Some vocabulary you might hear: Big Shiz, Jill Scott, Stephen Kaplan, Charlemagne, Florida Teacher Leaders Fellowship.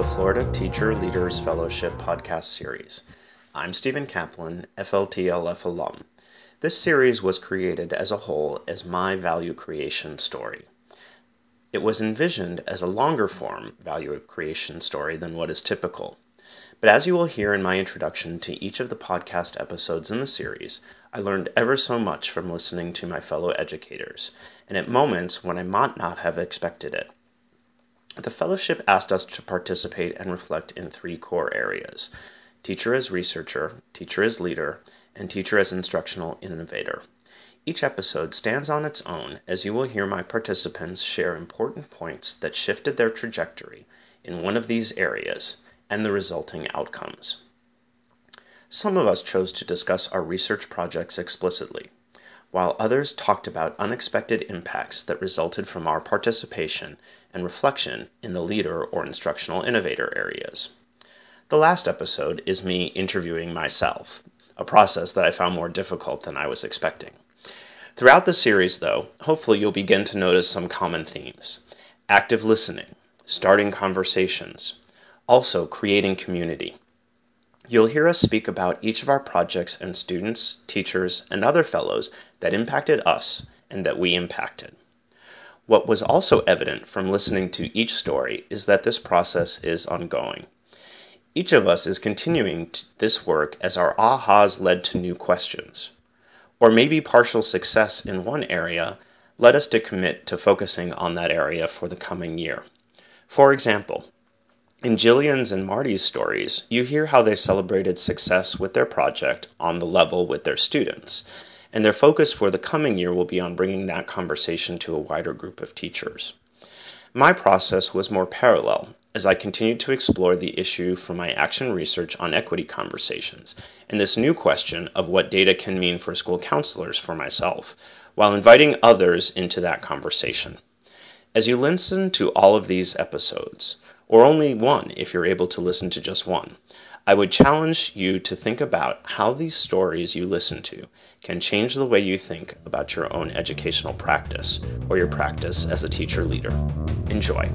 the Florida Teacher Leaders Fellowship podcast series. I'm Stephen Kaplan, FLTLF alum. This series was created as a whole as my value creation story. It was envisioned as a longer form value creation story than what is typical. But as you will hear in my introduction to each of the podcast episodes in the series, I learned ever so much from listening to my fellow educators, and at moments when I might not have expected it. The fellowship asked us to participate and reflect in three core areas: teacher as researcher, teacher as leader, and teacher as instructional innovator. Each episode stands on its own, as you will hear my participants share important points that shifted their trajectory in one of these areas and the resulting outcomes. Some of us chose to discuss our research projects explicitly, while others talked about unexpected impacts that resulted from our participation and reflection in the leader or instructional innovator areas. The last episode is me interviewing myself, a process that I found more difficult than I was expecting. Throughout the series, though, hopefully you'll begin to notice some common themes: active listening, starting conversations, also creating community. You'll hear us speak about each of our projects and students, teachers, and other fellows that impacted us and that we impacted. What was also evident from listening to each story is that this process is ongoing. Each of us is continuing this work as our ahas led to new questions. Or maybe partial success in one area led us to commit to focusing on that area for the coming year. For example, in Jillian's and Marty's stories, you hear how they celebrated success with their project on the level with their students, and their focus for the coming year will be on bringing that conversation to a wider group of teachers. My process was more parallel, as I continued to explore the issue for my action research on equity conversations, and this new question of what data can mean for school counselors for myself, while inviting others into that conversation. As you listen to all of these episodes, or only one if you're able to listen to just one, I would challenge you to think about how these stories you listen to can change the way you think about your own educational practice or your practice as a teacher leader. Enjoy.